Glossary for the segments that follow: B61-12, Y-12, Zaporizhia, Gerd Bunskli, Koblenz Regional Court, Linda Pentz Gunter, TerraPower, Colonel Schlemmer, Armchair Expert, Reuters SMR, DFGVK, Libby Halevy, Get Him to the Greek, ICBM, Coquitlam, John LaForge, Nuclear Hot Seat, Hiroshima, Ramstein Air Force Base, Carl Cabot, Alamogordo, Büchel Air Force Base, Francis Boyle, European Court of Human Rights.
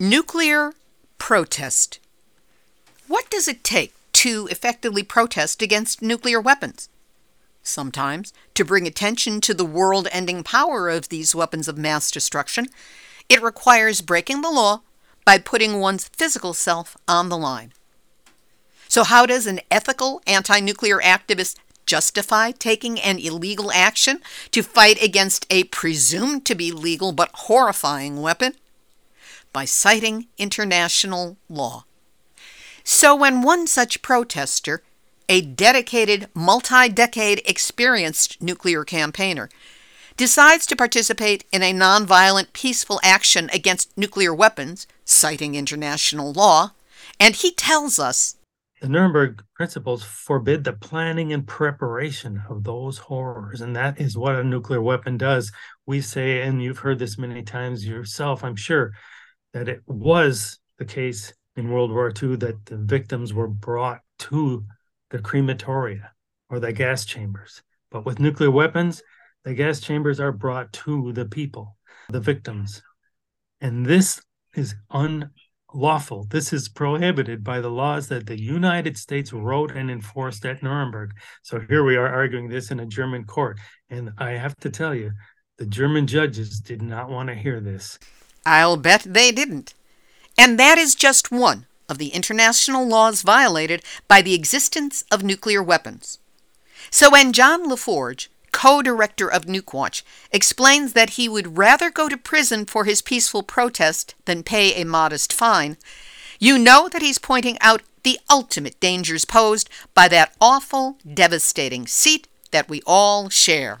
Nuclear protest. What does it take to effectively protest against nuclear weapons? Sometimes, to bring attention to the world-ending power of these weapons of mass destruction, it requires breaking the law by putting one's physical self on the line. So how does an ethical anti-nuclear activist justify taking an illegal action to fight against a presumed to be legal but horrifying weapon? By citing international law. So when one such protester, a dedicated, multi-decade experienced nuclear campaigner, decides to participate in a nonviolent, peaceful action against nuclear weapons, citing international law, and he tells us, the Nuremberg Principles forbid the planning and preparation of those horrors, and that is what a nuclear weapon does. We say, and you've heard this many times yourself, I'm sure, that it was the case in World War II that the victims were brought to the crematoria or the gas chambers. But with nuclear weapons, the gas chambers are brought to the people, the victims. And this is unlawful. This is prohibited by the laws that the United States wrote and enforced at Nuremberg. So here we are arguing this in a German court. And I have to tell you, the German judges did not want to hear this. I'll bet they didn't. And that is just one of the international laws violated by the existence of nuclear weapons. So when John LaForge, co-director of NukeWatch, explains that he would rather go to prison for his peaceful protest than pay a modest fine, you know that he's pointing out the ultimate dangers posed by that awful, devastating seat that we all share.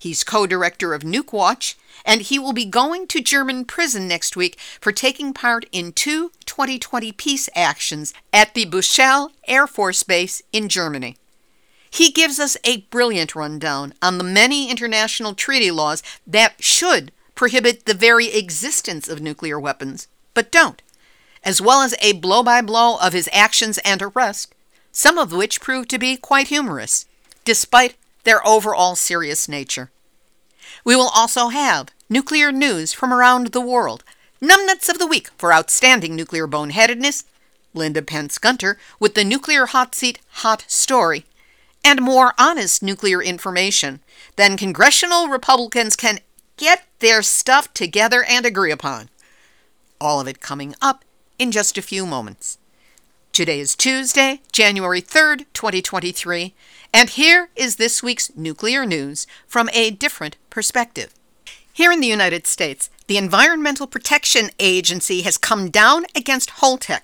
He's co-director of NukeWatch, and he will be going to German prison next week for taking part in two 2020 peace actions at the Büchel Air Force Base in Germany. He gives us a brilliant rundown on the many international treaty laws that should prohibit the very existence of nuclear weapons, but don't, as well as a blow-by-blow of his actions and arrest, some of which prove to be quite humorous, despite their overall serious nature. We will also have nuclear news from around the world, numbnuts of the week for outstanding nuclear boneheadedness, Linda Pentz Gunter with the Nuclear Hot Seat Hot Story, and more honest nuclear information than congressional Republicans can get their stuff together and agree upon. All of it coming up in just a few moments. Today is Tuesday, January 3rd, 2023, and here is this week's nuclear news from a different perspective. Here in the United States, the Environmental Protection Agency has come down against Holtec,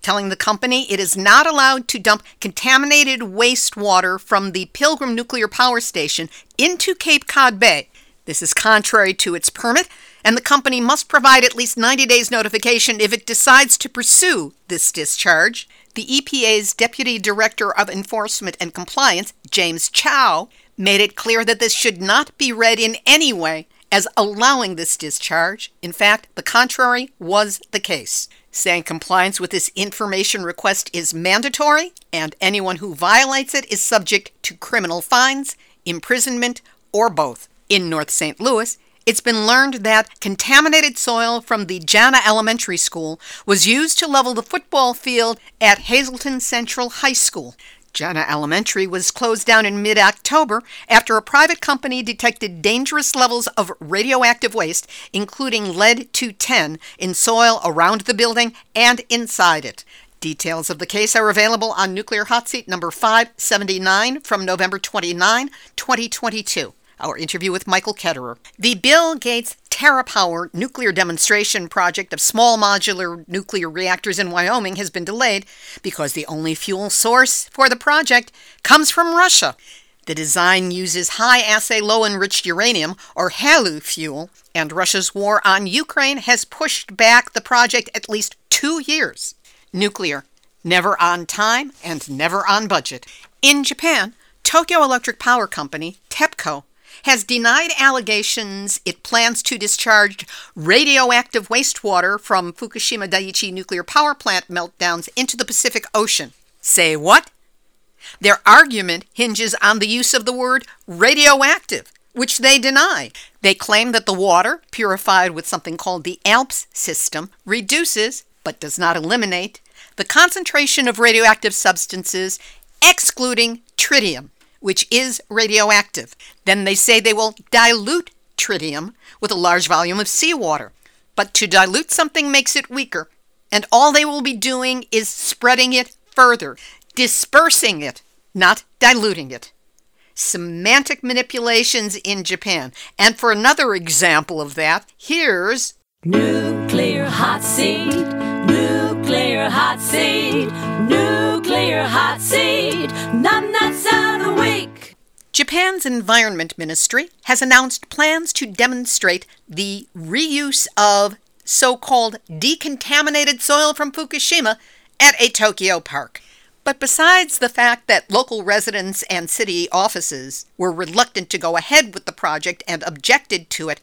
telling the company it is not allowed to dump contaminated wastewater from the Pilgrim Nuclear Power Station into Cape Cod Bay. This is contrary to its permit, and the company must provide at least 90 days notification if it decides to pursue this discharge. The EPA's Deputy Director of Enforcement and Compliance, James Chow, made it clear that this should not be read in any way as allowing this discharge. In fact, the contrary was the case, saying compliance with this information request is mandatory, and anyone who violates it is subject to criminal fines, imprisonment, or both. In North St. Louis, it's been learned that contaminated soil from the Jana Elementary School was used to level the football field at Hazleton Central High School. Jana Elementary was closed down in mid-October after a private company detected dangerous levels of radioactive waste, including lead-210, in soil around the building and inside it. Details of the case are available on Nuclear Hot Seat number 579 from November 29, 2022. Our interview with Michael Ketterer. The Bill Gates TerraPower nuclear demonstration project of small modular nuclear reactors in Wyoming has been delayed because the only fuel source for the project comes from Russia. The design uses high-assay low-enriched uranium, or HALEU, fuel, and Russia's war on Ukraine has pushed back the project at least 2 years. Nuclear, never on time and never on budget. In Japan, Tokyo Electric Power Company, TEPCO, has denied allegations it plans to discharge radioactive wastewater from Fukushima Daiichi nuclear power plant meltdowns into the Pacific Ocean. Say what? Their argument hinges on the use of the word radioactive, which they deny. They claim that the water, purified with something called the ALPS system, reduces, but does not eliminate, the concentration of radioactive substances, excluding tritium, which is radioactive. Then they say they will dilute tritium with a large volume of seawater. But to dilute something makes it weaker, and all they will be doing is spreading it further, dispersing it, not diluting it. Semantic manipulations in Japan. And for another example of that, here's... Nuclear Hot Seat, Nuclear Hot Seat, Nuclear Hot Seat, none that's out of the week. Japan's Environment Ministry has announced plans to demonstrate the reuse of so-called decontaminated soil from Fukushima at a Tokyo park. But besides the fact that local residents and city offices were reluctant to go ahead with the project and objected to it,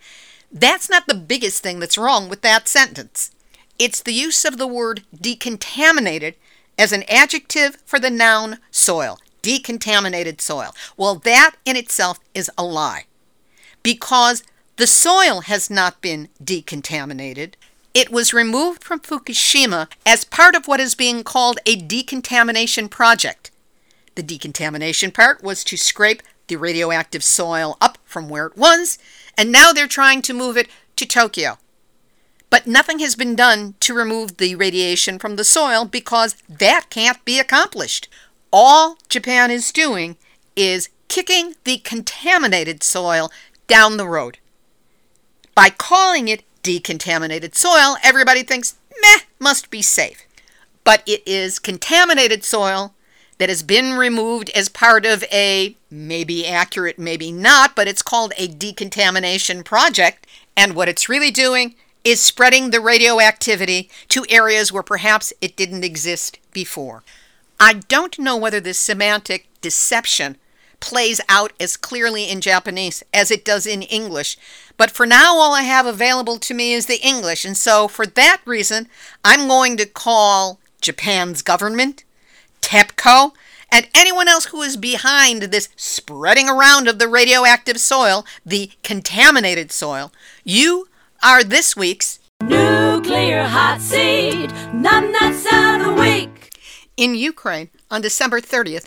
that's not the biggest thing that's wrong with that sentence. It's the use of the word decontaminated as an adjective for the noun soil. Decontaminated soil. Well, that in itself is a lie, because the soil has not been decontaminated. It was removed from Fukushima as part of what is being called a decontamination project. The decontamination part was to scrape the radioactive soil up from where it was, and now they're trying to move it to Tokyo. But nothing has been done to remove the radiation from the soil because that can't be accomplished. All Japan is doing is kicking the contaminated soil down the road. By calling it decontaminated soil, everybody thinks, meh, must be safe. But it is contaminated soil that has been removed as part of a, maybe accurate, maybe not, but it's called a decontamination project. And what it's really doing is spreading the radioactivity to areas where perhaps it didn't exist before. I don't know whether this semantic deception plays out as clearly in Japanese as it does in English, but for now all I have available to me is the English, and so for that reason, I'm going to call Japan's government, TEPCO, and anyone else who is behind this spreading around of the radioactive soil, the contaminated soil. You are this week's Nuclear Hot Seat, none that's out of the week. In Ukraine, on December 30th,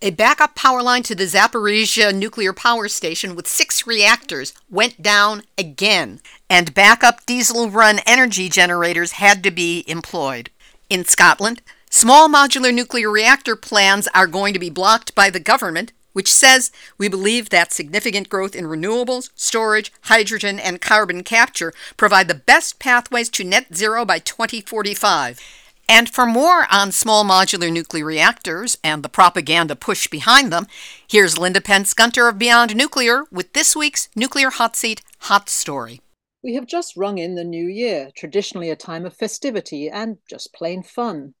a backup power line to the Zaporizhia nuclear power station with 6 reactors went down again, and backup diesel-run energy generators had to be employed. In Scotland, small modular nuclear reactor plans are going to be blocked by the government, which says, we believe that significant growth in renewables, storage, hydrogen, and carbon capture provide the best pathways to net zero by 2045. And for more on small modular nuclear reactors and the propaganda push behind them, here's Linda Pentz Gunter of Beyond Nuclear with this week's Nuclear Hot Seat Hot Story. We have just rung in the new year, traditionally a time of festivity and just plain fun.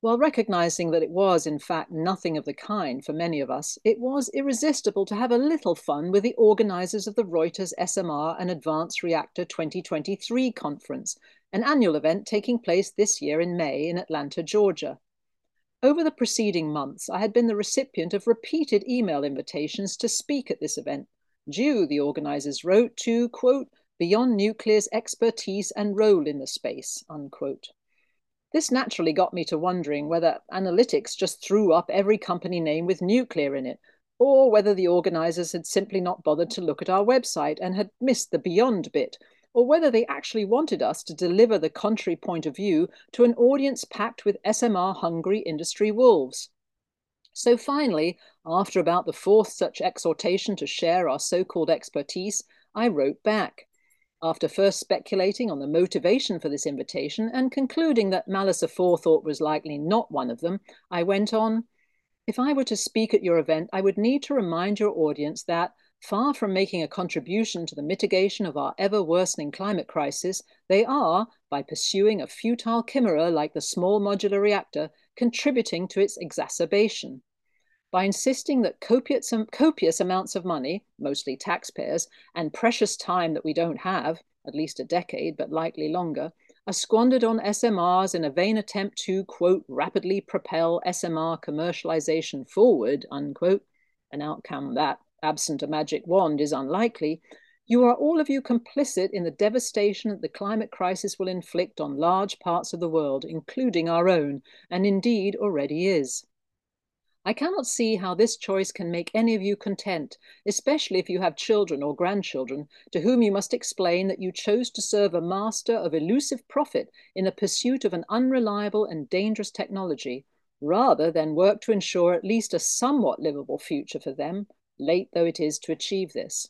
While recognizing that it was, in fact, nothing of the kind for many of us, it was irresistible to have a little fun with the organizers of the Reuters SMR and Advanced Reactor 2023 conference, an annual event taking place this year in May in Atlanta, Georgia. Over the preceding months, I had been the recipient of repeated email invitations to speak at this event, due, the organizers wrote, to, quote, Beyond Nuclear's expertise and role in the space, unquote. This naturally got me to wondering whether analytics just threw up every company name with nuclear in it, or whether the organizers had simply not bothered to look at our website and had missed the beyond bit, or whether they actually wanted us to deliver the contrary point of view to an audience packed with SMR-hungry industry wolves. So finally, after about the fourth such exhortation to share our so-called expertise, I wrote back. After first speculating on the motivation for this invitation and concluding that malice aforethought was likely not one of them, I went on, "If I were to speak at your event, I would need to remind your audience that, far from making a contribution to the mitigation of our ever-worsening climate crisis, they are, by pursuing a futile chimera like the small modular reactor, contributing to its exacerbation. By insisting that copious amounts of money, mostly taxpayers, and precious time that we don't have, at least a decade, but likely longer, are squandered on SMRs in a vain attempt to, quote, rapidly propel SMR commercialization forward, unquote, an outcome that, absent a magic wand, is unlikely, you are all of you complicit in the devastation that the climate crisis will inflict on large parts of the world, including our own, and indeed already is. I cannot see how this choice can make any of you content, especially if you have children or grandchildren, to whom you must explain that you chose to serve a master of elusive profit in the pursuit of an unreliable and dangerous technology, rather than work to ensure at least a somewhat livable future for them, late though it is to achieve this.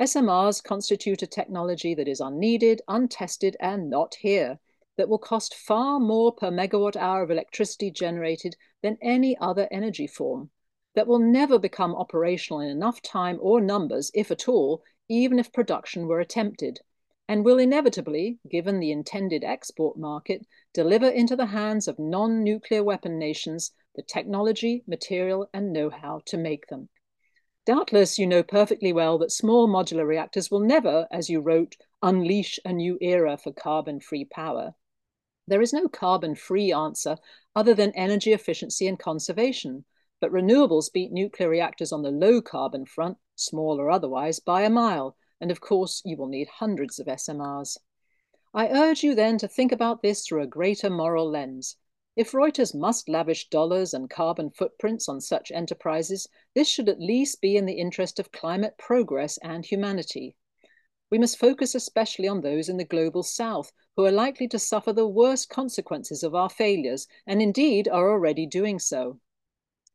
SMRs constitute a technology that is unneeded, untested, and not here, that will cost far more per megawatt hour of electricity generated than any other energy form, that will never become operational in enough time or numbers, if at all, even if production were attempted, and will inevitably, given the intended export market, deliver into the hands of non-nuclear weapon nations the technology, material, and know-how to make them. Doubtless, you know perfectly well that small modular reactors will never, as you wrote, unleash a new era for carbon-free power. There is no carbon-free answer other than energy efficiency and conservation, but renewables beat nuclear reactors on the low-carbon front, small or otherwise, by a mile, and of course you will need hundreds of SMRs. I urge you then to think about this through a greater moral lens. If Reuters must lavish dollars and carbon footprints on such enterprises, this should at least be in the interest of climate progress and humanity. We must focus especially on those in the global south, who are likely to suffer the worst consequences of our failures, and indeed are already doing so.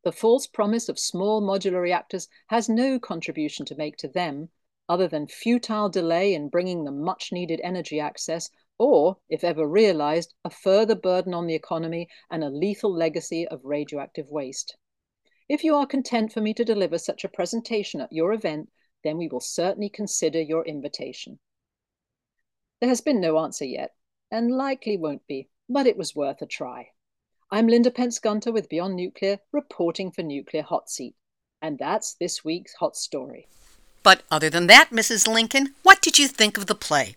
The false promise of small modular reactors has no contribution to make to them, other than futile delay in bringing them much-needed energy access, or, if ever realized, a further burden on the economy and a lethal legacy of radioactive waste. If you are content for me to deliver such a presentation at your event, then we will certainly consider your invitation." There has been no answer yet, and likely won't be, but it was worth a try. I'm Linda Pentz Gunter with Beyond Nuclear, reporting for Nuclear Hot Seat. And that's this week's hot story. But other than that, Mrs. Lincoln, what did you think of the play?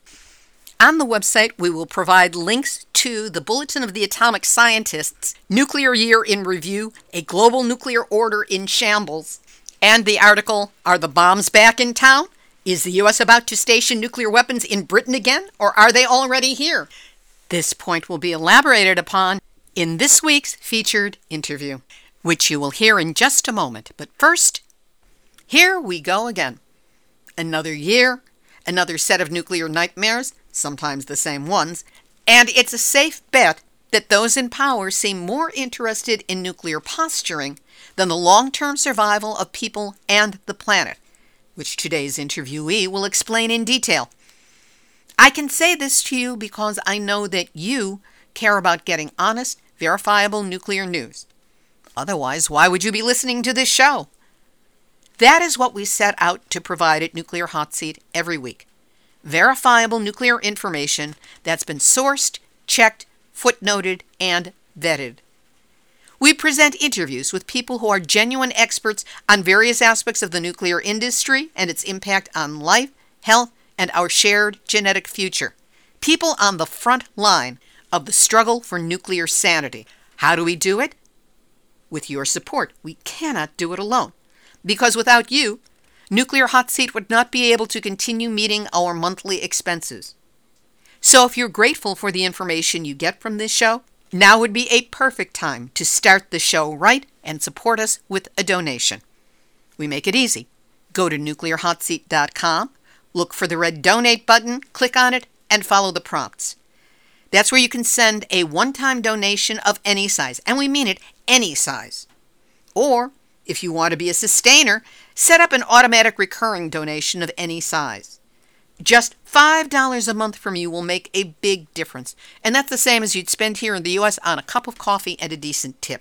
On the website, we will provide links to the Bulletin of the Atomic Scientists, Nuclear Year in Review, A Global Nuclear Order in Shambles, and the article, Are the Bombs Back in Town? Is the U.S. about to station nuclear weapons in Britain again, or are they already here? This point will be elaborated upon in this week's featured interview, which you will hear in just a moment. But first, here we go again. Another year, another set of nuclear nightmares, sometimes the same ones, and it's a safe bet that those in power seem more interested in nuclear posturing than the long-term survival of people and the planet, which today's interviewee will explain in detail. I can say this to you because I know that you care about getting honest, verifiable nuclear news. Otherwise, why would you be listening to this show? That is what we set out to provide at Nuclear Hot Seat every week. Verifiable nuclear information that's been sourced, checked, footnoted, and vetted. We present interviews with people who are genuine experts on various aspects of the nuclear industry and its impact on life, health, and our shared genetic future. People on the front line of the struggle for nuclear sanity. How do we do it? With your support. We cannot do it alone, because without you, Nuclear Hot Seat would not be able to continue meeting our monthly expenses. So if you're grateful for the information you get from this show, Now would be a perfect time to start the show right and support us with a donation. We make it easy. Go to nuclearhotseat.com, look for the red donate button, click on it, and follow the prompts. That's where you can send a one-time donation of any size, and we mean it, any size. Or, if you want to be a sustainer, set up an automatic recurring donation of any size. Just $5 a month from you will make a big difference, and that's the same as you'd spend here in the U.S. on a cup of coffee and a decent tip.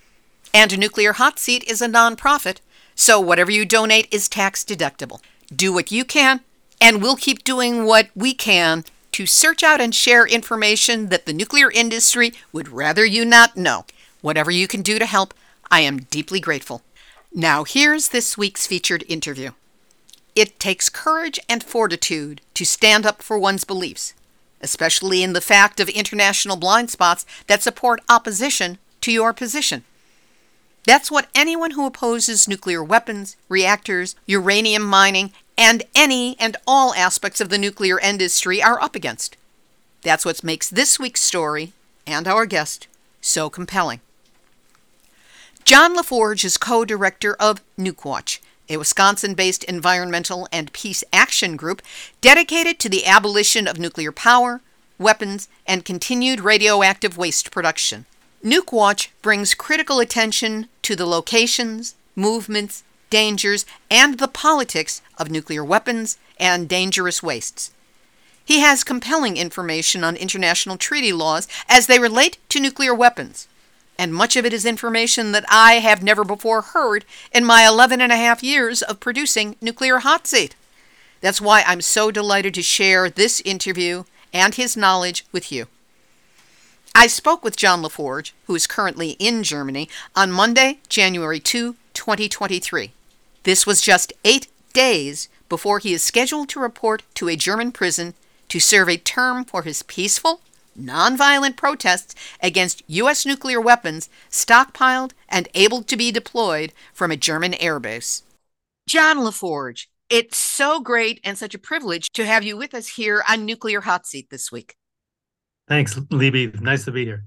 And Nuclear Hot Seat is a nonprofit, so whatever you donate is tax deductible. Do what you can, and we'll keep doing what we can to search out and share information that the nuclear industry would rather you not know. Whatever you can do to help, I am deeply grateful. Now here's this week's featured interview. It takes courage and fortitude to stand up for one's beliefs, especially in the fact of international blind spots that support opposition to your position. That's what anyone who opposes nuclear weapons, reactors, uranium mining, and any and all aspects of the nuclear industry are up against. That's what makes this week's story, and our guest, so compelling. John LaForge is co-director of NukeWatch, a Wisconsin-based environmental and peace action group dedicated to the abolition of nuclear power, weapons, and continued radioactive waste production. NukeWatch brings critical attention to the locations, movements, dangers, and the politics of nuclear weapons and dangerous wastes. He has compelling information on international treaty laws as they relate to nuclear weapons, and much of it is information that I have never before heard in my 11 and a half years of producing Nuclear Hot Seat. That's why I'm so delighted to share this interview and his knowledge with you. I spoke with John LaForge, who is currently in Germany, on Monday, January 2, 2023. This was just 8 days before he is scheduled to report to a German prison to serve a term for his peaceful, nonviolent protests against U.S. nuclear weapons stockpiled and able to be deployed from a German airbase. John LaForge, it's so great and such a privilege to have you with us here on Nuclear Hot Seat this week. Thanks, Libby. Nice to be here.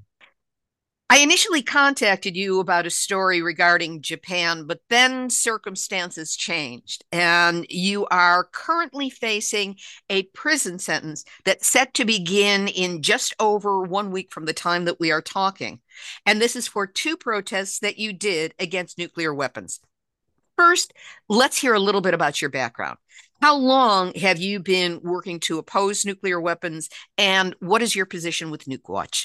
I initially contacted you about a story regarding Japan, but then circumstances changed, and you are currently facing a prison sentence that's set to begin in just over 1 week from the time that we are talking. And this is for two protests that you did against nuclear weapons. First, let's hear a little bit about your background. How long have you been working to oppose nuclear weapons, and what is your position with NukeWatch?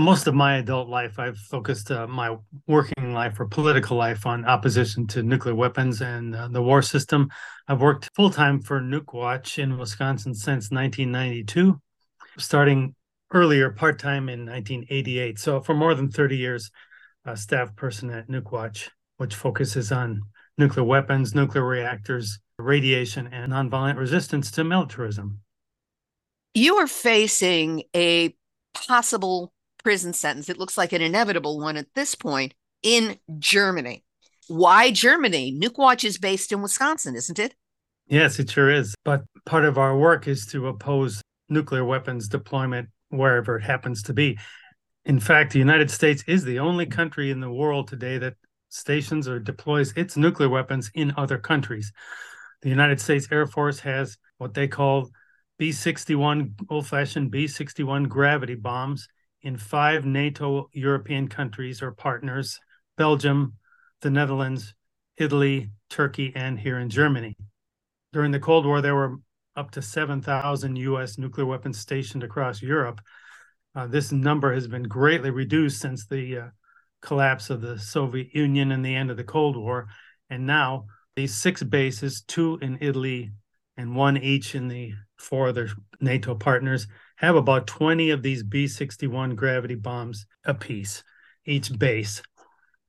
Most of my adult life, I've focused my working life or political life on opposition to nuclear weapons and the war system. I've worked full-time for NukeWatch in Wisconsin since 1992, starting earlier part-time in 1988. So for more than 30 years, a staff person at NukeWatch, which focuses on nuclear weapons, nuclear reactors, radiation, and nonviolent resistance to militarism. You are facing a possible prison sentence. It looks like an inevitable one at this point in Germany. Why Germany? NukeWatch is based in Wisconsin, isn't it? Yes, it sure is. But part of our work is to oppose nuclear weapons deployment wherever it happens to be. In fact, the United States is the only country in the world today that stations or deploys its nuclear weapons in other countries. The United States Air Force has what they call B61, old-fashioned B61 gravity bombs in 5 NATO European countries or partners: Belgium, the Netherlands, Italy, Turkey, and here in Germany. During the Cold War, there were up to 7,000 U.S. nuclear weapons stationed across Europe. This number has been greatly reduced since the collapse of the Soviet Union and the end of the Cold War. And now these 6 bases, 2 in Italy and 1 each in the 4 other NATO partners, have about 20 of these B-61 gravity bombs apiece, each base.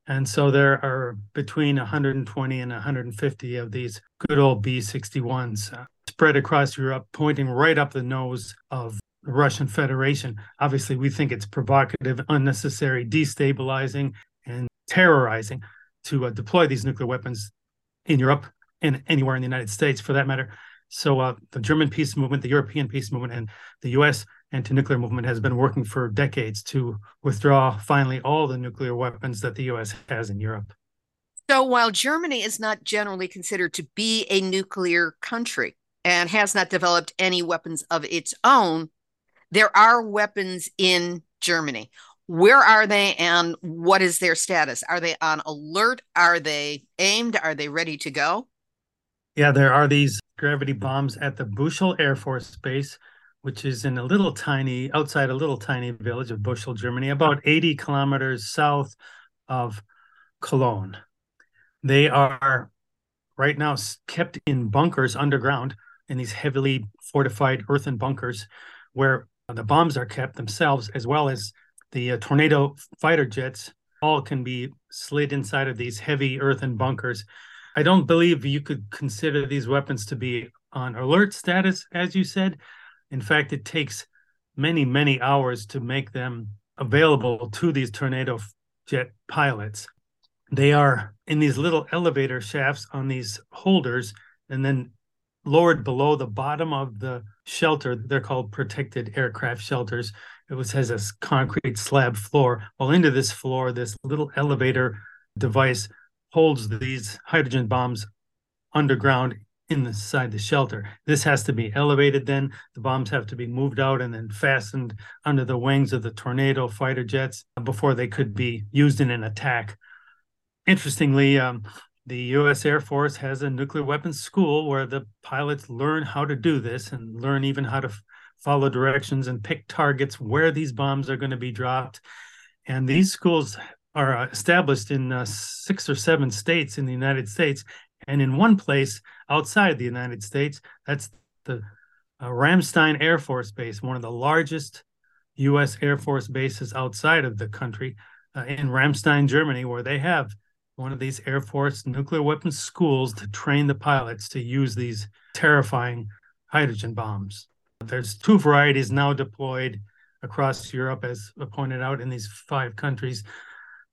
And so there are between 120 and 150 of these good old B-61s spread across Europe, pointing right up the nose of the Russian Federation. Obviously, we think it's provocative, unnecessary, destabilizing, and terrorizing to deploy these nuclear weapons in Europe and anywhere in the United States, for that matter. So the German peace movement, the European peace movement, and the U.S. anti-nuclear movement has been working for decades to withdraw finally all the nuclear weapons that the U.S. has in Europe. So while Germany is not generally considered to be a nuclear country and has not developed any weapons of its own, there are weapons in Germany. Where are they and what is their status? Are they on alert? Are they aimed? Are they ready to go? Yeah, there are these gravity bombs at the Büchel Air Force Base, which is in a little tiny, outside a little tiny village of Büchel, Germany, about 80 kilometers south of Cologne. They are right now kept in bunkers underground in these heavily fortified earthen bunkers where the bombs are kept themselves, as well as the tornado fighter jets all can be slid inside of these heavy earthen bunkers. I don't believe you could consider these weapons to be on alert status, as you said. In fact, it takes many, many hours to make them available to these tornado jet pilots. They are in these little elevator shafts on these holders and then lowered below the bottom of the shelter. They're called protected aircraft shelters. It has a concrete slab floor. Well, into this floor, this little elevator device holds these hydrogen bombs underground inside the shelter. This has to be elevated then. The bombs have to be moved out and then fastened under the wings of the tornado fighter jets before they could be used in an attack. Interestingly, the U.S. Air Force has a nuclear weapons school where the pilots learn how to do this and learn even how to follow directions and pick targets where these bombs are going to be dropped. And these schools are established in 6 or 7 states in the United States, and in one place outside the United States. That's the Ramstein Air Force Base, one of the largest U.S. Air Force bases outside of the country, in Ramstein, Germany, where they have one of these Air Force nuclear weapons schools to train the pilots to use these terrifying hydrogen bombs. There's 2 varieties now deployed across Europe, as pointed out, in these 5 countries.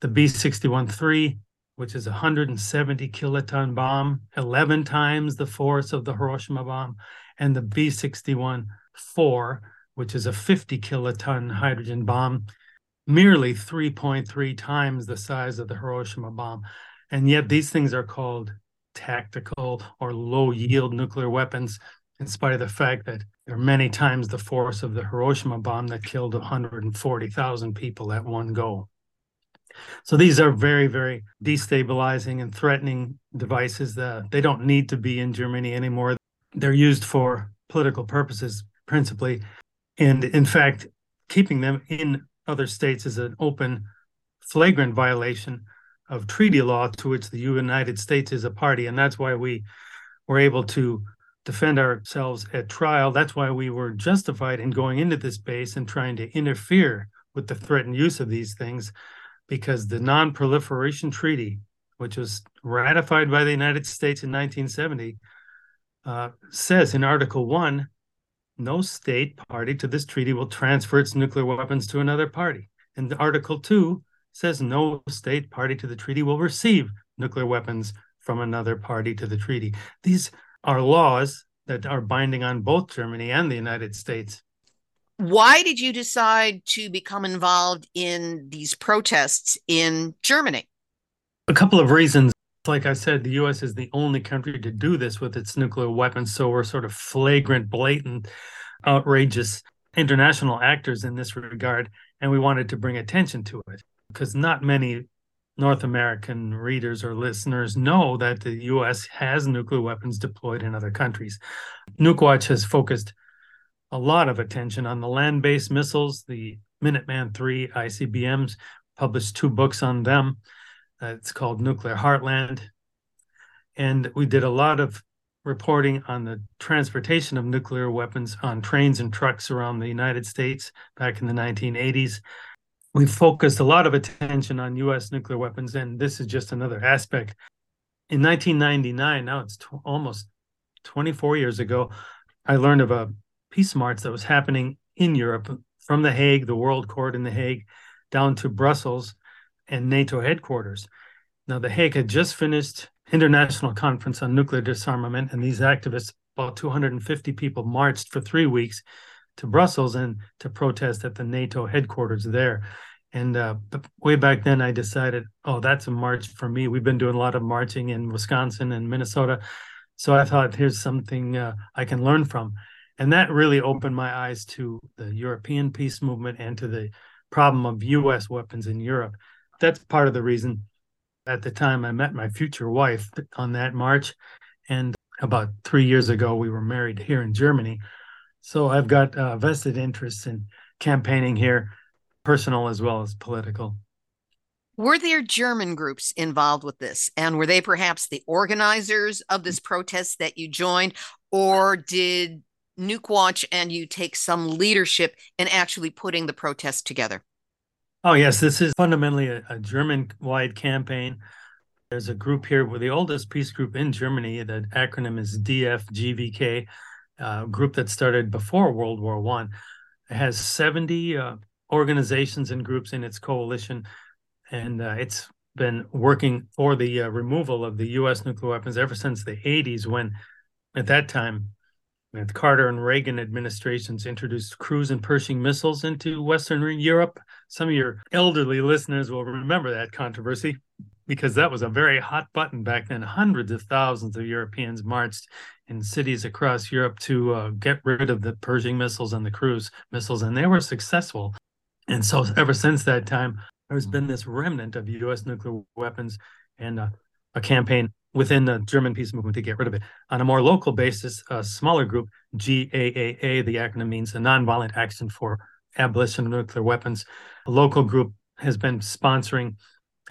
The B61-12, which is a 170 kiloton bomb, 11 times the force of the Hiroshima bomb, and the B61-4, which is a 50 kiloton hydrogen bomb, merely 3.3 times the size of the Hiroshima bomb. And yet these things are called tactical or low-yield nuclear weapons, in spite of the fact that they're many times the force of the Hiroshima bomb that killed 140,000 people at one go. So these are very, very destabilizing and threatening devices. They don't need to be in Germany anymore. They're used for political purposes, principally. And in fact, keeping them in other states is an open, flagrant violation of treaty law to which the United States is a party. And that's why we were able to defend ourselves at trial. That's why we were justified in going into this base and trying to interfere with the threatened use of these things, because the Non-Proliferation Treaty, which was ratified by the United States in 1970, says in Article 1, no state party to this treaty will transfer its nuclear weapons to another party. And Article 2 says no state party to the treaty will receive nuclear weapons from another party to the treaty. These are laws that are binding on both Germany and the United States. Why did you decide to become involved in these protests in Germany? A couple of reasons. Like I said, the U.S. is the only country to do this with its nuclear weapons, so we're sort of flagrant, blatant, outrageous international actors in this regard, and we wanted to bring attention to it, because not many North American readers or listeners know that the U.S. has nuclear weapons deployed in other countries. NukeWatch has focused a lot of attention on the land-based missiles, the Minuteman III ICBMs, published 2 books on them. It's called Nuclear Heartland. And we did a lot of reporting on the transportation of nuclear weapons on trains and trucks around the United States back in the 1980s. We focused a lot of attention on U.S. nuclear weapons, and this is just another aspect. In 1999, now it's almost 24 years ago, I learned of a peace march that was happening in Europe from The Hague, the World Court in The Hague, down to Brussels and NATO headquarters. Now, The Hague had just finished International Conference on Nuclear Disarmament, and these activists, about 250 people, marched for 3 weeks to Brussels and to protest at the NATO headquarters there. And way back then, I decided, oh, that's a march for me. We've been doing a lot of marching in Wisconsin and Minnesota. So I thought, here's something I can learn from. And that really opened my eyes to the European peace movement and to the problem of U.S. weapons in Europe. That's part of the reason at the time I met my future wife on that march. And about 3 years ago, we were married here in Germany. So I've got vested interests in campaigning here, personal as well as political. Were there German groups involved with this? And were they perhaps the organizers of this protest that you joined? Or did NukeWatch and you take some leadership in actually putting the protest together? Oh, yes. This is fundamentally a German-wide campaign. There's a group here with the oldest peace group in Germany. The acronym is DFGVK, a group that started before World War I. It has 70 organizations and groups in its coalition. And it's been working for the removal of the U.S. nuclear weapons ever since the 80s, when at that time, the Carter and Reagan administrations introduced Cruise and Pershing missiles into Western Europe. Some of your elderly listeners will remember that controversy, because that was a very hot button back then. Hundreds of thousands of Europeans marched in cities across Europe to get rid of the Pershing missiles and the Cruise missiles, and they were successful. And so ever since that time, there's been this remnant of U.S. nuclear weapons and a campaign within the German peace movement to get rid of it. On a more local basis, a smaller group, GAAA, the acronym means the Nonviolent Action for Abolition of Nuclear Weapons. A local group has been sponsoring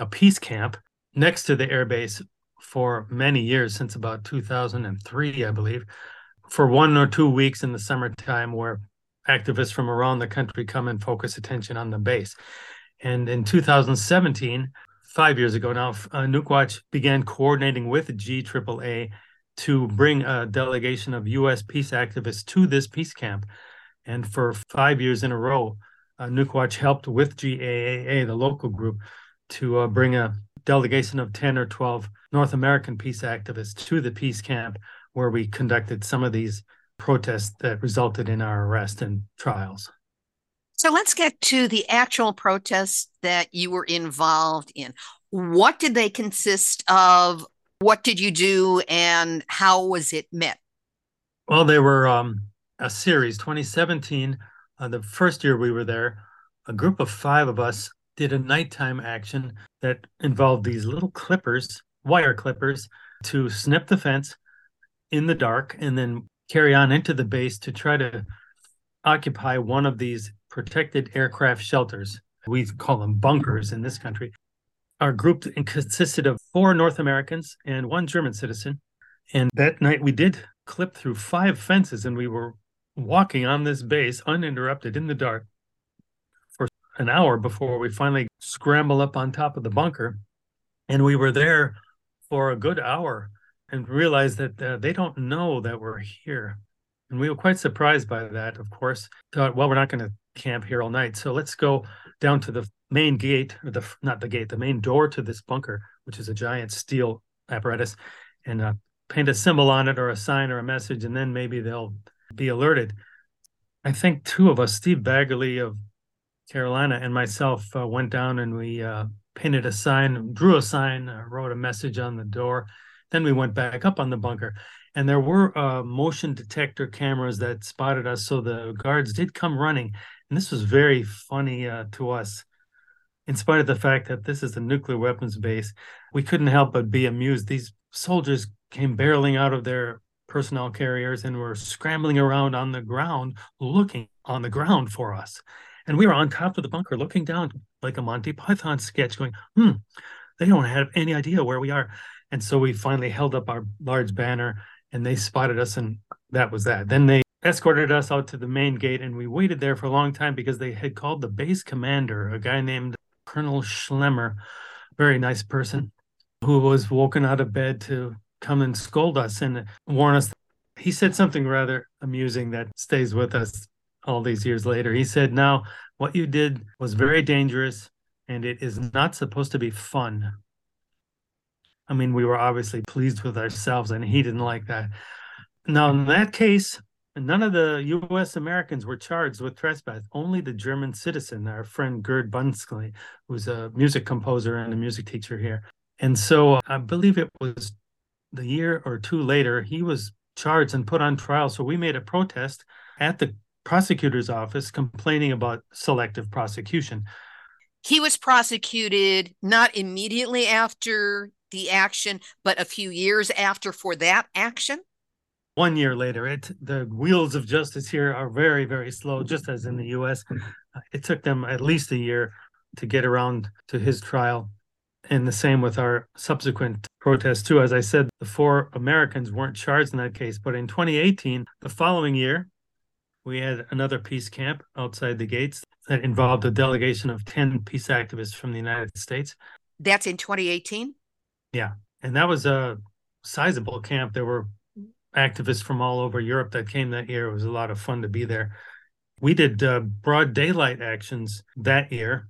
a peace camp next to the airbase for many years, since about 2003, I believe, for 1 or 2 weeks in the summertime, where activists from around the country come and focus attention on the base. And in 2017, 5 years ago now, NukeWatch began coordinating with GAAA to bring a delegation of U.S. peace activists to this peace camp. And for 5 years in a row, NukeWatch helped with GAAA, the local group, to bring a delegation of 10 or 12 North American peace activists to the peace camp, where we conducted some of these protests that resulted in our arrest and trials. So let's get to the actual protests that you were involved in. What did they consist of? What did you do, and how was it met? Well, there were a series. 2017, the first year we were there, a group of five of us did a nighttime action that involved these little clippers, wire clippers, to snip the fence in the dark and then carry on into the base to try to occupy one of these protected aircraft shelters. We call them bunkers in this country. Our group consisted of 4 North Americans and 1 German citizen. And that night we did clip through 5 fences, and we were walking on this base uninterrupted in the dark for an hour before we finally scrambled up on top of the bunker. And we were there for a good hour and realized that they don't know that we're here. And we were quite surprised by that, of course. Thought, well, we're not going to camp here all night. So let's go down to the main gate, or the main door to this bunker, which is a giant steel apparatus, and paint a symbol on it or a sign or a message, and then maybe they'll be alerted. I think 2 of us, Steve Baggerly of Carolina and myself, went down and we painted a sign, drew a sign, wrote a message on the door. Then we went back up on the bunker. And there were motion detector cameras that spotted us, so the guards did come running. And this was very funny to us. In spite of the fact that this is a nuclear weapons base, we couldn't help but be amused. These soldiers came barreling out of their personnel carriers and were scrambling around on the ground, looking on the ground for us. And we were on top of the bunker looking down like a Monty Python sketch, going, they don't have any idea where we are. And so we finally held up our large banner, and they spotted us, and that was that. Then they escorted us out to the main gate, and we waited there for a long time because they had called the base commander, a guy named Colonel Schlemmer, very nice person, who was woken out of bed to come and scold us and warn us. He said something rather amusing that stays with us all these years later. He said, "Now, what you did was very dangerous, and it is not supposed to be fun." I mean, we were obviously pleased with ourselves, and he didn't like that. Now, in that case, None of the U.S. Americans were charged with trespass, only the German citizen, our friend Gerd Bunskli, who's a music composer and a music teacher here. And so I believe it was the year or two later, he was charged and put on trial. So we made a protest at the prosecutor's office complaining about selective prosecution. He was prosecuted not immediately after the action, but a few years after for that action. 1 year later, the wheels of justice here are very, very slow, just as in the U.S. It took them at least a year to get around to his trial. And the same with our subsequent protests, too. As I said, the four Americans weren't charged in that case. But in 2018, the following year, we had another peace camp outside the gates that involved a delegation of 10 peace activists from the United States. That's in 2018? Yeah. And that was a sizable camp. There were activists from all over Europe that came that year. It was a lot of fun to be there. We did broad daylight actions that year.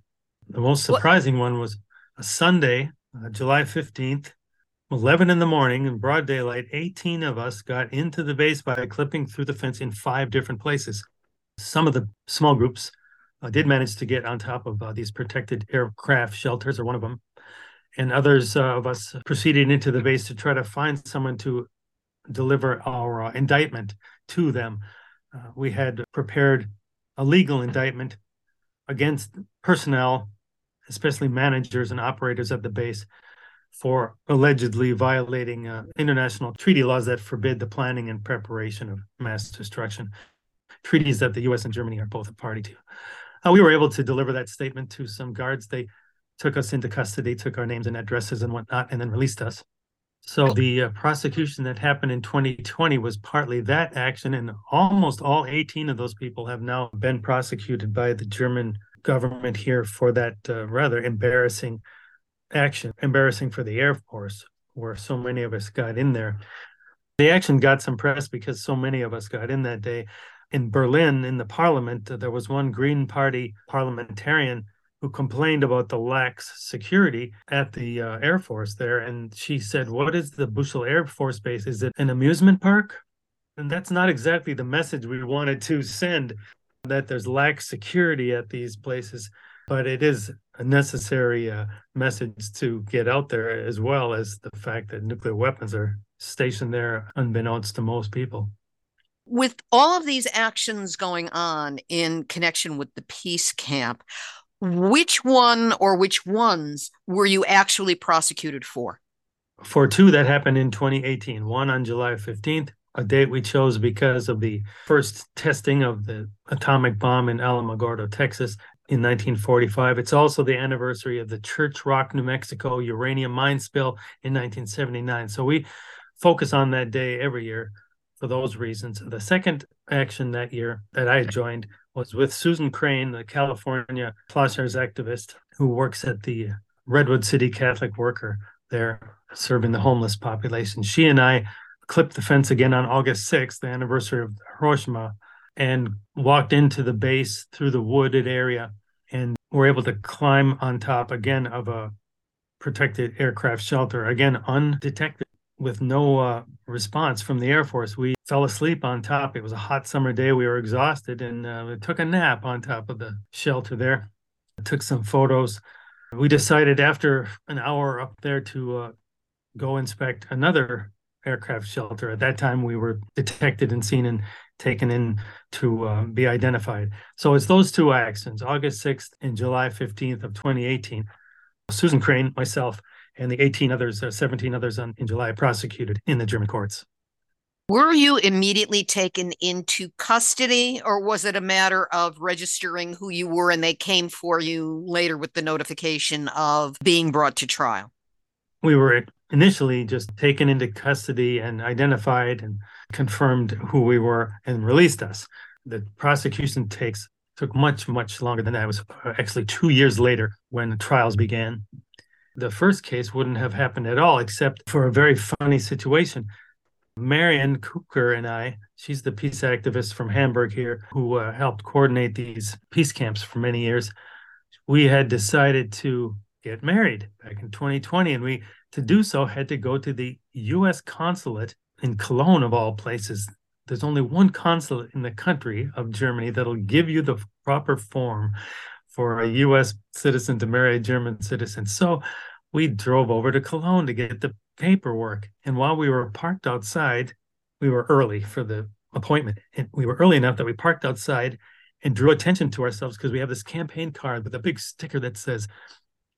The most surprising one was a Sunday, July 15th, 11 in the morning in broad daylight. 18 of us got into the base by clipping through the fence in 5 different places. Some of the small groups did manage to get on top of these protected aircraft shelters, or one of them. And others of us proceeded into the base to try to find someone to deliver our indictment to them. We had prepared a legal indictment against personnel, especially managers and operators at the base, for allegedly violating international treaty laws that forbid the planning and preparation of mass destruction, treaties that the U.S. and Germany are both a party to. We were able to deliver that statement to some guards. They took us into custody, took our names and addresses and whatnot, and then released us. So the prosecution that happened in 2020 was partly that action, and almost all 18 of those people have now been prosecuted by the German government here for that rather embarrassing action, embarrassing for the Air Force, where so many of us got in there. The action got some press because so many of us got in that day. In Berlin, in the parliament, there was one Green Party parliamentarian who complained about the lax security at the Air Force there. And she said, what is the Büchel Air Force Base? Is it an amusement park? And that's not exactly the message we wanted to send, that there's lax security at these places. But it is a necessary message to get out there, as well as the fact that nuclear weapons are stationed there unbeknownst to most people. With all of these actions going on in connection with the peace camp, which one or which ones were you actually prosecuted for? For two that happened in 2018, one on July 15th, a date we chose because of the first testing of the atomic bomb in Alamogordo, Texas in 1945. It's also the anniversary of the Church Rock, New Mexico uranium mine spill in 1979. So we focus on that day every year for those reasons. The second action that year that I joined was with Susan Crane, the California Plowshares activist who works at the Redwood City Catholic Worker there, serving the homeless population. She and I clipped the fence again on August 6th, the anniversary of Hiroshima, and walked into the base through the wooded area and were able to climb on top again of a protected aircraft shelter, again undetected, with no response from the Air Force. We fell asleep on top. It was a hot summer day. We were exhausted and we took a nap on top of the shelter there. I took some photos. We decided after an hour up there to go inspect another aircraft shelter. At that time, we were detected and seen and taken in to be identified. So it's those two actions, August 6th and July 15th of 2018. Susan Crane, myself, and the 17 others in July prosecuted in the German courts. Were you immediately taken into custody, or was it a matter of registering who you were and they came for you later with the notification of being brought to trial? We were initially just taken into custody and identified and confirmed who we were and released us. The prosecution took much, much longer than that. It was actually 2 years later when the trials began. The first case wouldn't have happened at all, except for a very funny situation. Marianne Kuker and I, she's the peace activist from Hamburg here, who helped coordinate these peace camps for many years. We had decided to get married back in 2020, and we, to do so, had to go to the U.S. consulate in Cologne, of all places. there's only one consulate in the country of Germany that'll give you the proper form for a U.S. citizen to marry a German citizen. So we drove over to Cologne to get the paperwork. And while we were parked outside, we were early for the appointment. And we were early enough that we parked outside and drew attention to ourselves because we have this campaign card with a big sticker that says,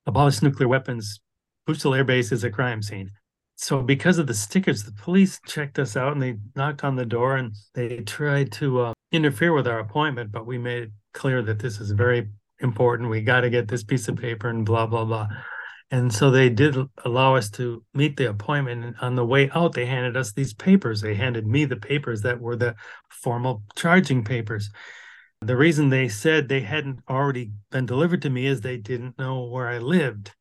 abolish nuclear weapons, Büchel Air Base is a crime scene. So because of the stickers, the police checked us out and they knocked on the door and they tried to interfere with our appointment, but we made it clear that this is very important. We got to get this piece of paper and blah, blah, blah. And so they did allow us to meet the appointment. And on the way out, they handed us these papers. They handed me the papers that were the formal charging papers. The reason they said they hadn't already been delivered to me is they didn't know where I lived,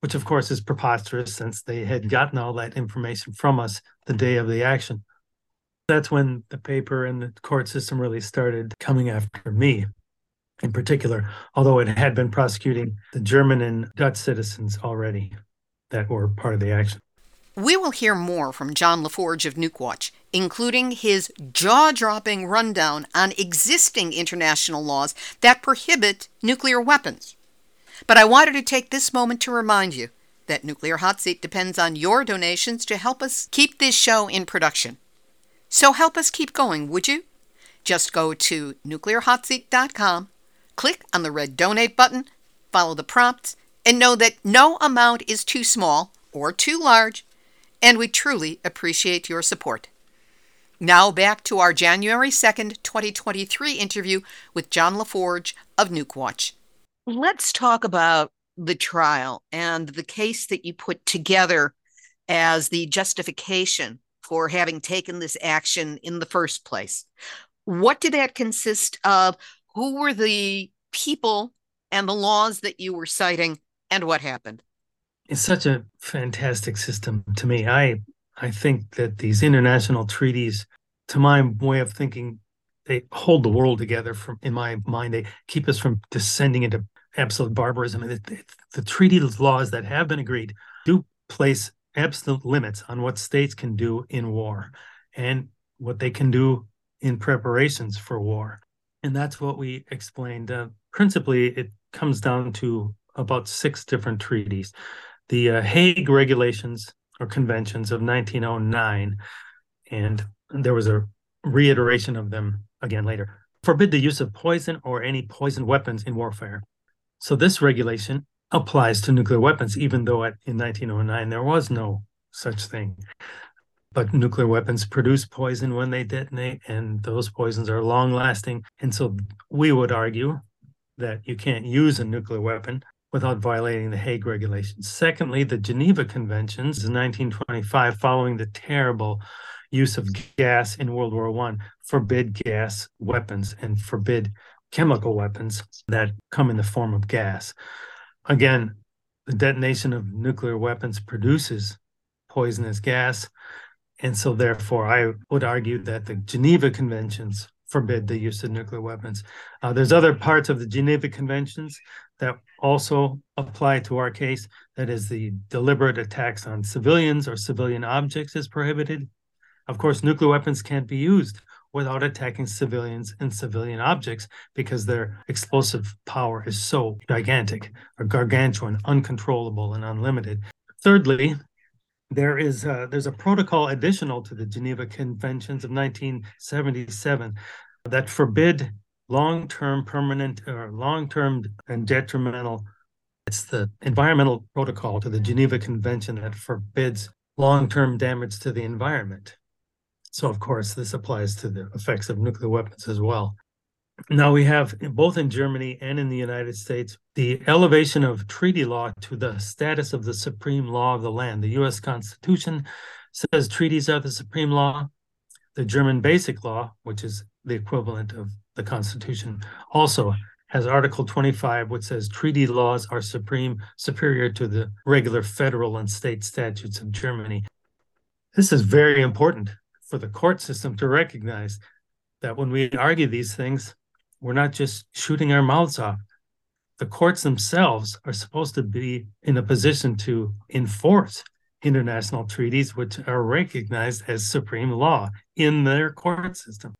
which of course is preposterous since they had gotten all that information from us the day of the action. That's when the paper and the court system really started coming after me in particular, although it had been prosecuting the German and Dutch citizens already that were part of the action. We will hear more from John LaForge of NukeWatch, including his jaw-dropping rundown on existing international laws that prohibit nuclear weapons. But I wanted to take this moment to remind you that Nuclear Hot Seat depends on your donations to help us keep this show in production. So help us keep going, would you? Just go to nuclearhotseat.com, click on the red Donate button, follow the prompts, and know that no amount is too small or too large, and we truly appreciate your support. Now back to our January 2nd, 2023 interview with John LaForge of NukeWatch. Let's talk about the trial and the case that you put together as the justification for having taken this action in the first place. What did that consist of? Who were the people and the laws that you were citing, and what happened? It's such a fantastic system to me. I think that these international treaties, to my way of thinking, they hold the world together. In my mind, they keep us from descending into absolute barbarism. The treaty laws that have been agreed do place absolute limits on what states can do in war and what they can do in preparations for war. And that's what we explained. Principally, it comes down to about 6 different treaties. The Hague Regulations or Conventions of 1909, and there was a reiteration of them again later, forbid the use of poison or any poison weapons in warfare. So this regulation applies to nuclear weapons, even though in 1909 there was no such thing. But nuclear weapons produce poison when they detonate, and those poisons are long-lasting. And so we would argue that you can't use a nuclear weapon without violating the Hague Regulations. Secondly, the Geneva Conventions in 1925, following the terrible use of gas in World War I, forbid gas weapons and forbid chemical weapons that come in the form of gas. Again, the detonation of nuclear weapons produces poisonous gas, and so therefore I would argue that the Geneva Conventions forbid the use of nuclear weapons. There's other parts of the Geneva Conventions that also apply to our case. That is, the deliberate attacks on civilians or civilian objects is prohibited. Of course, nuclear weapons can't be used without attacking civilians and civilian objects because their explosive power is so gigantic or gargantuan, uncontrollable, and unlimited. Thirdly, there's a protocol additional to the Geneva Conventions of 1977 that forbid long-term permanent or long-term and detrimental. It's the environmental protocol to the Geneva Convention that forbids long-term damage to the environment. So, of course, this applies to the effects of nuclear weapons as well. Now we have, both in Germany and in the United States, the elevation of treaty law to the status of the supreme law of the land. The U.S. Constitution says treaties are the supreme law. The German Basic Law, which is the equivalent of the Constitution, also has Article 25, which says treaty laws are supreme, superior to the regular federal and state statutes of Germany. This is very important for the court system to recognize that when we argue these things, we're not just shooting our mouths off. The courts themselves are supposed to be in a position to enforce international treaties which are recognized as supreme law in their court system.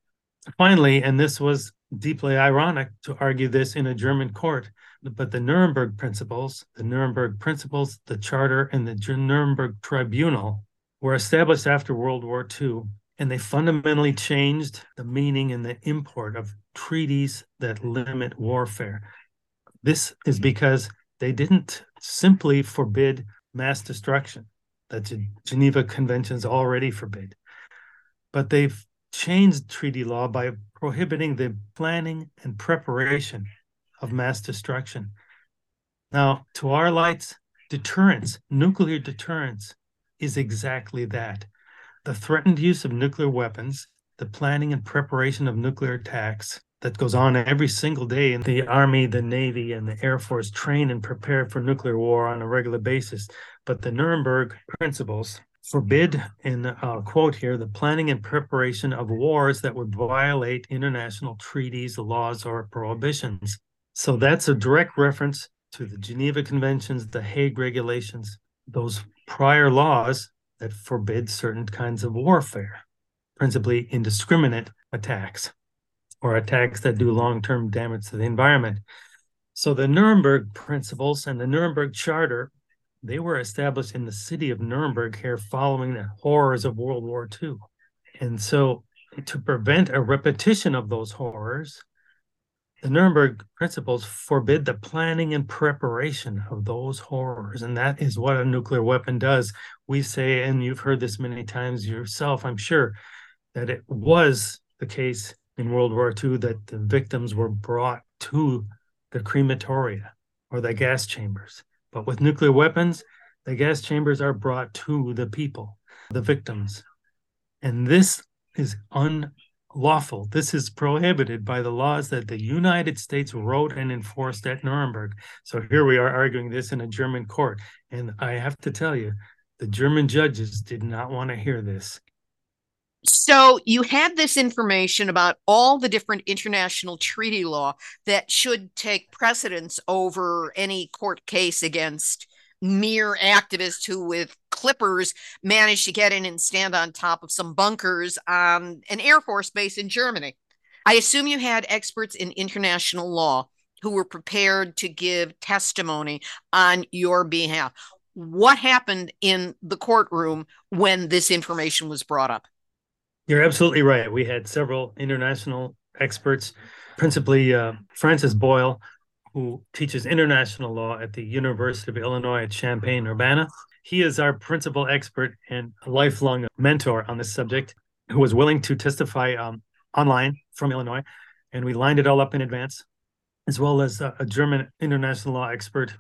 Finally, and this was deeply ironic to argue this in a German court, but the Nuremberg Principles, the Charter, and the Nuremberg Tribunal were established after World War II, and they fundamentally changed the meaning and the import of treaties that limit warfare. This is because they didn't simply forbid mass destruction that the Geneva Conventions already forbid, but they've changed treaty law by prohibiting the planning and preparation of mass destruction. Now, to our lights, deterrence, nuclear deterrence, is exactly that. The threatened use of nuclear weapons, the planning and preparation of nuclear attacks that goes on every single day in the Army, the Navy, and the Air Force train and prepare for nuclear war on a regular basis. But the Nuremberg Principles forbid, and I'll quote here, the planning and preparation of wars that would violate international treaties, laws, or prohibitions. So that's a direct reference to the Geneva Conventions, the Hague Regulations, those prior laws that forbid certain kinds of warfare, principally indiscriminate attacks or attacks that do long-term damage to the environment. So the Nuremberg Principles and the Nuremberg Charter, they were established in the city of Nuremberg here following the horrors of World War II. And so to prevent a repetition of those horrors, the Nuremberg Principles forbid the planning and preparation of those horrors. And that is what a nuclear weapon does. We say, and you've heard this many times yourself, I'm sure, that it was the case in World War II that the victims were brought to the crematoria or the gas chambers. But with nuclear weapons, the gas chambers are brought to the people, the victims. And this is unlawful. This is prohibited by the laws that the United States wrote and enforced at Nuremberg. So here we are arguing this in a German court. And I have to tell you, the German judges did not want to hear this. So you have this information about all the different international treaty law that should take precedence over any court case against mere activists who with clippers managed to get in and stand on top of some bunkers on an Air Force base in Germany. I assume you had experts in international law who were prepared to give testimony on your behalf. What happened in the courtroom when this information was brought up? You're absolutely right. We had several international experts, principally Francis Boyle, who teaches international law at the University of Illinois at Champaign-Urbana. He is our principal expert and lifelong mentor on this subject, who was willing to testify online from Illinois. And we lined it all up in advance, as well as a German international law expert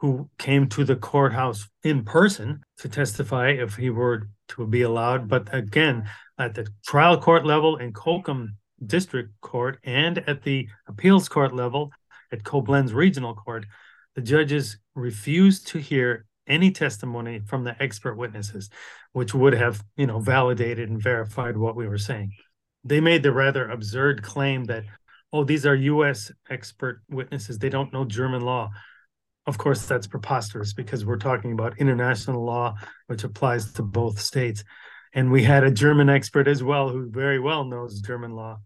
who came to the courthouse in person to testify if he were to be allowed. But again, at the trial court level in Coquitlam District Court and at the appeals court level at Koblenz Regional Court, the judges refused to hear any testimony from the expert witnesses, which would have, validated and verified what we were saying. They made the rather absurd claim that, these are U.S. expert witnesses. They don't know German law. Of course, that's preposterous because we're talking about international law, which applies to both states. And we had a German expert as well who very well knows German law.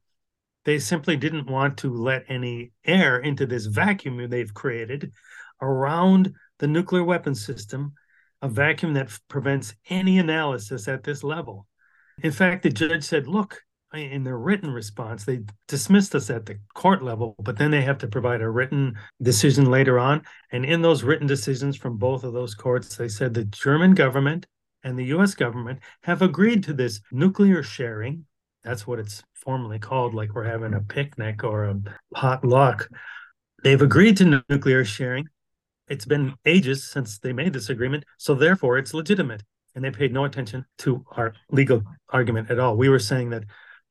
They simply didn't want to let any air into this vacuum they've created around the nuclear weapons system, a vacuum that prevents any analysis at this level. In fact, the judge said, look, in their written response, they dismissed us at the court level, but then they have to provide a written decision later on. And in those written decisions from both of those courts, they said the German government and the U.S. government have agreed to this nuclear sharing. That's what it's formally called, like we're having a picnic or a potluck. They've agreed to nuclear sharing. It's been ages since they made this agreement, so therefore it's legitimate. And they paid no attention to our legal argument at all. We were saying that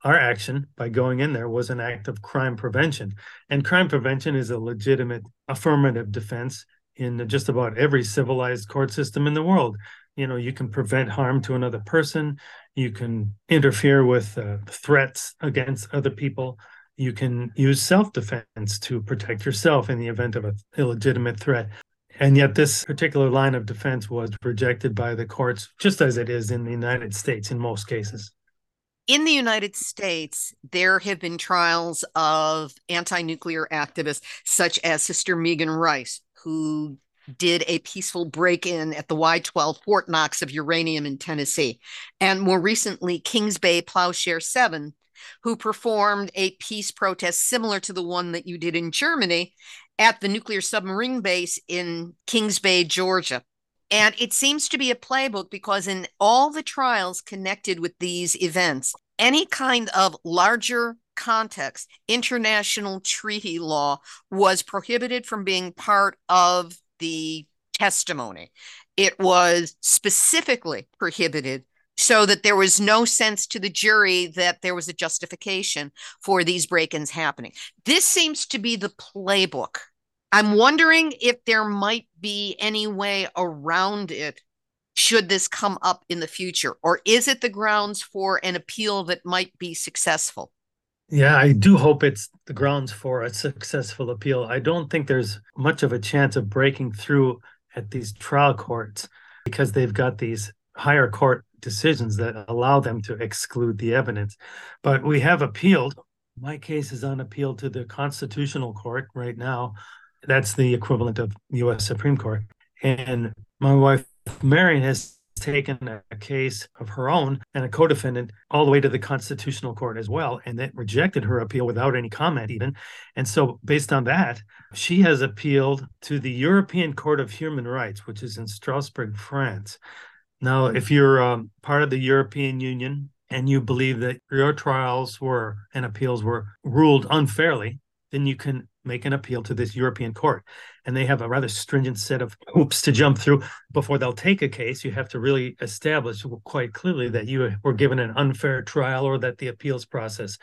our action by going in there was an act of crime prevention. And crime prevention is a legitimate affirmative defense in just about every civilized court system in the world. You can prevent harm to another person. You can interfere with threats against other people. You can use self-defense to protect yourself in the event of an illegitimate threat. And yet this particular line of defense was rejected by the courts, just as it is in the United States in most cases. In the United States, there have been trials of anti-nuclear activists such as Sister Megan Rice, who did a peaceful break-in at the Y-12 Fort Knox of uranium in Tennessee. And more recently, Kings Bay Plowshare 7, who performed a peace protest similar to the one that you did in Germany at the nuclear submarine base in Kings Bay, Georgia. And it seems to be a playbook because in all the trials connected with these events, any kind of larger context, international treaty law was prohibited from being part of the testimony. It was specifically prohibited so that there was no sense to the jury that there was a justification for these break-ins happening. This seems to be the playbook. I'm wondering if there might be any way around it should this come up in the future, or is it the grounds for an appeal that might be successful? Yeah, I do hope it's the grounds for a successful appeal. I don't think there's much of a chance of breaking through at these trial courts because they've got these higher court decisions that allow them to exclude the evidence. But we have appealed. My case is on appeal to the Constitutional Court right now. That's the equivalent of U.S. Supreme Court. And my wife, Marion, has taken a case of her own and a co-defendant all the way to the Constitutional Court as well, and that rejected her appeal without any comment even. And so based on that, she has appealed to the European Court of Human Rights, which is in Strasbourg, France. Now, if you're part of the European Union and you believe that your trials were and appeals were ruled unfairly, then you can make an appeal to this European court. And they have a rather stringent set of hoops to jump through before they'll take a case. You have to really establish quite clearly that you were given an unfair trial or that the appeals process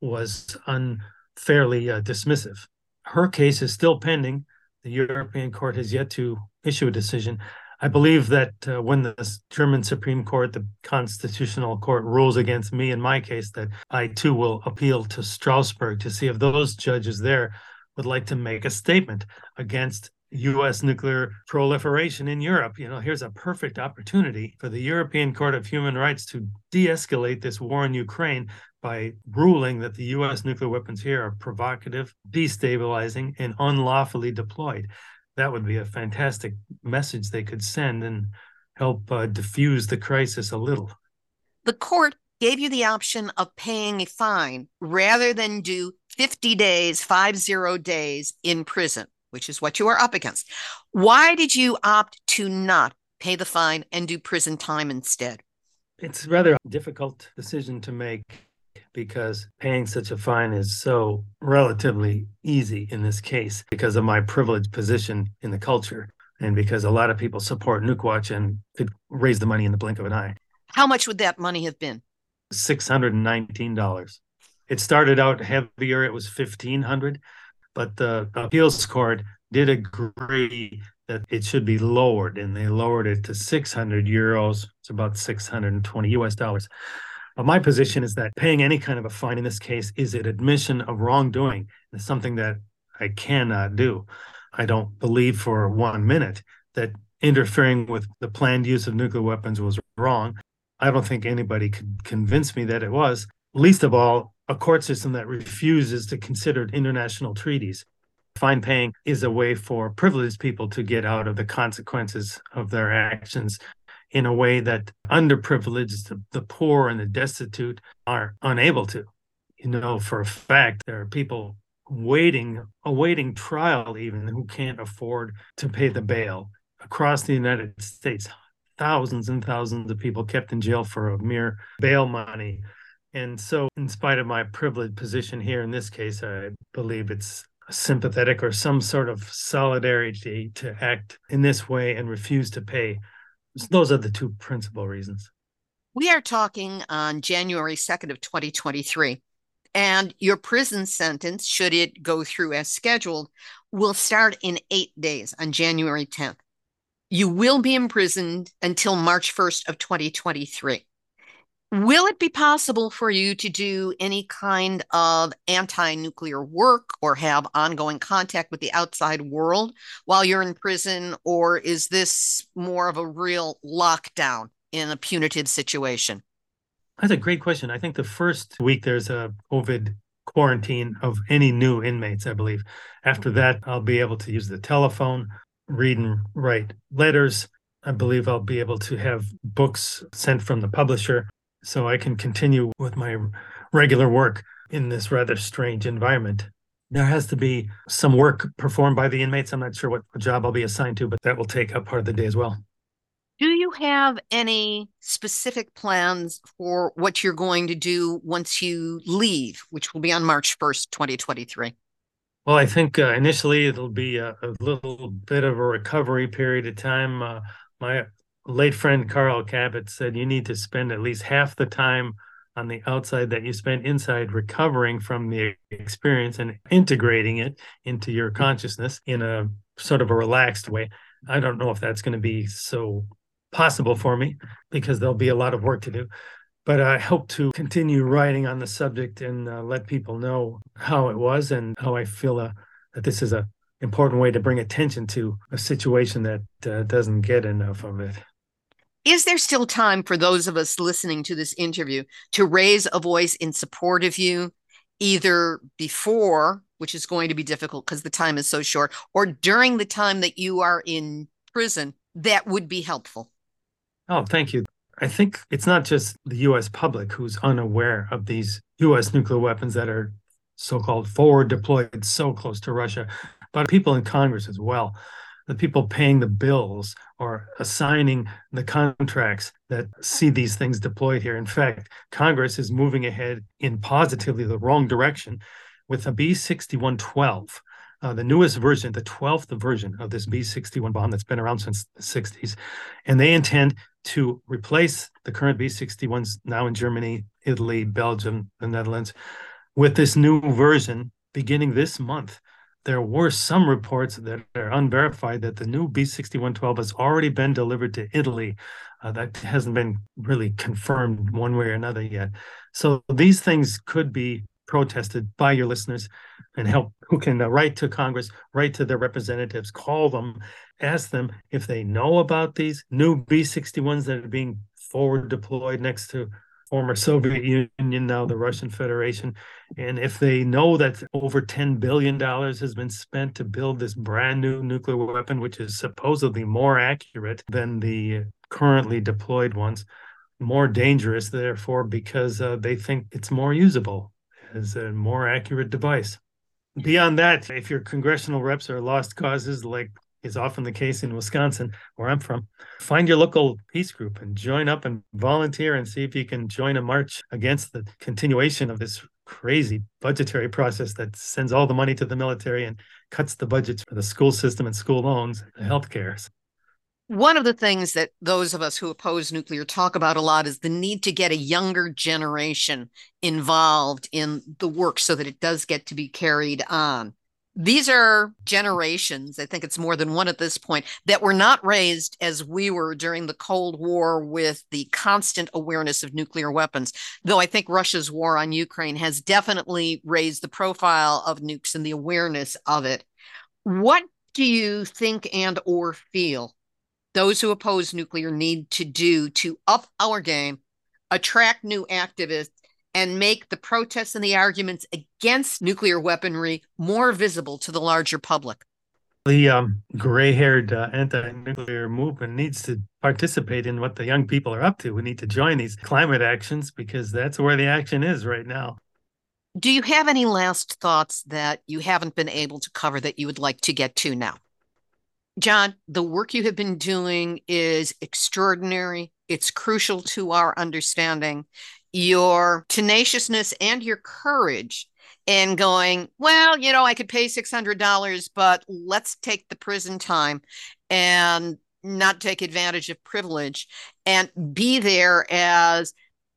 was unfairly dismissive. Her case is still pending. The European court has yet to issue a decision. I believe that when the German Supreme Court, the Constitutional Court, rules against me in my case, that I too will appeal to Strasbourg to see if those judges there would like to make a statement against U.S. nuclear proliferation in Europe. You know, here's a perfect opportunity for the European Court of Human Rights to de-escalate this war in Ukraine by ruling that the U.S. nuclear weapons here are provocative, destabilizing, and unlawfully deployed. That would be a fantastic message they could send and help diffuse the crisis a little. The court gave you the option of paying a fine rather than do 50 days in prison, which is what you are up against. Why did you opt to not pay the fine and do prison time instead? It's rather a difficult decision to make because paying such a fine is so relatively easy in this case because of my privileged position in the culture and because a lot of people support NukeWatch and could raise the money in the blink of an eye. How much would that money have been? $619. It started out heavier. It was $1,500, but the appeals court did agree that it should be lowered, and they lowered it to €600. It's about $620. But my position is that paying any kind of a fine in this case is an admission of wrongdoing. It's something that I cannot do. I don't believe for 1 minute that interfering with the planned use of nuclear weapons was wrong. I don't think anybody could convince me that it was. Least of all, a court system that refuses to consider international treaties. Fine paying is a way for privileged people to get out of the consequences of their actions in a way that underprivileged, the poor and the destitute are unable to. You know, for a fact, there are people awaiting trial even who can't afford to pay the bail. Across the United States, thousands and thousands of people kept in jail for a mere bail money. And so in spite of my privileged position here in this case, I believe it's sympathetic or some sort of solidarity to act in this way and refuse to pay. So those are the two principal reasons. We are talking on January 2nd of 2023, and your prison sentence, should it go through as scheduled, will start in 8 days on January 10th. You will be imprisoned until March 1st of 2023. Will it be possible for you to do any kind of anti-nuclear work or have ongoing contact with the outside world while you're in prison? Or is this more of a real lockdown in a punitive situation? That's a great question. I think the first week there's a COVID quarantine of any new inmates, I believe. After that, I'll be able to use the telephone, read and write letters. I believe I'll be able to have books sent from the publisher, so I can continue with my regular work in this rather strange environment. There has to be some work performed by the inmates. I'm not sure what job I'll be assigned to, but that will take up part of the day as well. Do you have any specific plans for what you're going to do once you leave, which will be on March 1st, 2023? Well, I think initially it'll be a little bit of a recovery period of time. My late friend Carl Cabot said you need to spend at least half the time on the outside that you spent inside recovering from the experience and integrating it into your consciousness in a sort of a relaxed way. I don't know if that's going to be so possible for me because there'll be a lot of work to do. But I hope to continue writing on the subject and let people know how it was and how I feel that this is an important way to bring attention to a situation that doesn't get enough of it. Is there still time for those of us listening to this interview to raise a voice in support of you, either before, which is going to be difficult because the time is so short, or during the time that you are in prison? That would be helpful. Oh, thank you. I think it's not just the U.S. public who's unaware of these U.S. nuclear weapons that are so-called forward deployed so close to Russia, but people in Congress as well. The people paying the bills or assigning the contracts that see these things deployed here. In fact, Congress is moving ahead in positively the wrong direction with a B61-12, the newest version, the 12th version of this B61 bomb that's been around since the 60s. And they intend to replace the current B61s now in Germany, Italy, Belgium, the Netherlands, with this new version beginning this month. There were some reports that are unverified that the new B61-12 has already been delivered to Italy. That hasn't been really confirmed one way or another yet. So these things could be protested by your listeners and help who can write to Congress, write to their representatives, call them, ask them if they know about these new B-61s that are being forward deployed next to former Soviet Union, now the Russian Federation. And if they know that over $10 billion has been spent to build this brand new nuclear weapon, which is supposedly more accurate than the currently deployed ones, more dangerous, therefore, because they think it's more usable as a more accurate device. Beyond that, if your congressional reps are lost causes, like is often the case in Wisconsin, where I'm from, find your local peace group and join up and volunteer and see if you can join a march against the continuation of this crazy budgetary process that sends all the money to the military and cuts the budgets for the school system and school loans and health care. One of the things that those of us who oppose nuclear talk about a lot is the need to get a younger generation involved in the work so that it does get to be carried on. These are generations, I think it's more than one at this point, that were not raised as we were during the Cold War with the constant awareness of nuclear weapons, though I think Russia's war on Ukraine has definitely raised the profile of nukes and the awareness of it. What do you think and or feel those who oppose nuclear need to do to up our game, attract new activists, and make the protests and the arguments against nuclear weaponry more visible to the larger public? The gray-haired anti-nuclear movement needs to participate in what the young people are up to. We need to join these climate actions because that's where the action is right now. Do you have any last thoughts that you haven't been able to cover that you would like to get to now? John, the work you have been doing is extraordinary. It's crucial to our understanding. Your tenaciousness and your courage in going, well, you know, I could pay $600, but let's take the prison time and not take advantage of privilege and be there as